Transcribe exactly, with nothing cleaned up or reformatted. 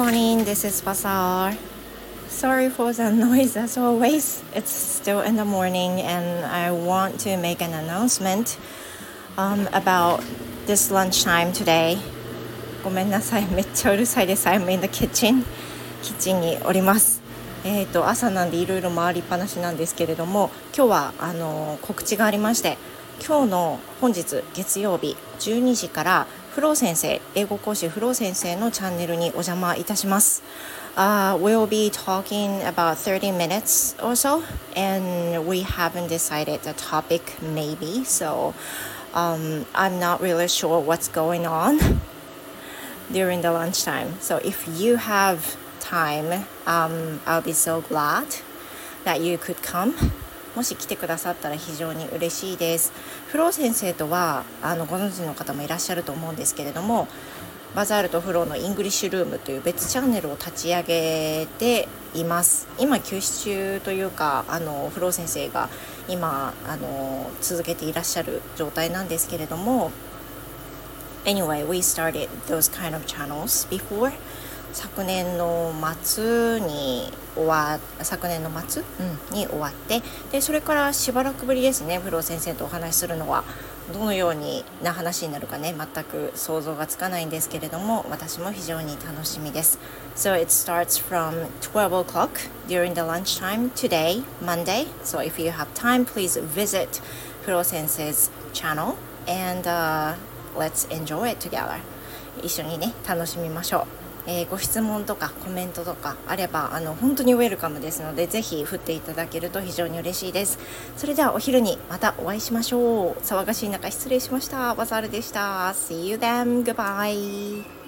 morning, this is Bazaar. Sorry for the noise as always. It's still in the morning and I want to make an announcement、um, about this lunchtime today. ごめんなさい、めっちゃうるさいです。I'm in the kitchen. キッチンにおります。えーと、朝なんでいろいろ回りっぱなしなんですけれども、今日はあの告知がありまして、今日の本日月曜日じゅうにじからフロー先生、英語講師フロー先生のチャンネルにお邪魔いたします。Uh, we'll be talking about thirty minutes or so, and we haven't decided the topic maybe, so、um, I'm not really sure what's going on during the lunchtime. So if you have time,、um, I'll be so glad that you could come.もし来てくださったら非常に嬉しいです。フロー先生とはあのご存知の方もいらっしゃると思うんですけれども、バザールとフローのイングリッシュルームという別チャンネルを立ち上げています。今休止中というか、あのフロー先生が今あの続けていらっしゃる状態なんですけれども、 Anyway, we started those kind of channels before. 昨年の末に終わ昨年の末、うん、に終わって、でそれからしばらくぶりですね、フロー先生とお話しするのは。どのような話になるかね、全く想像がつかないんですけれども、私も非常に楽しみです。 So it starts from twelve o'clock during the lunchtime today, Monday. So if you have time, please visit フロー先生 's channel and、uh, let's enjoy it together. 一緒にね、楽しみましょう。えー、ご質問とかコメントとかあれば、あの本当にウェルカムですので、ぜひ振っていただけると非常に嬉しいです。それではお昼にまたお会いしましょう。騒がしい中失礼しました。バザールでした。 See you then. Goodbye.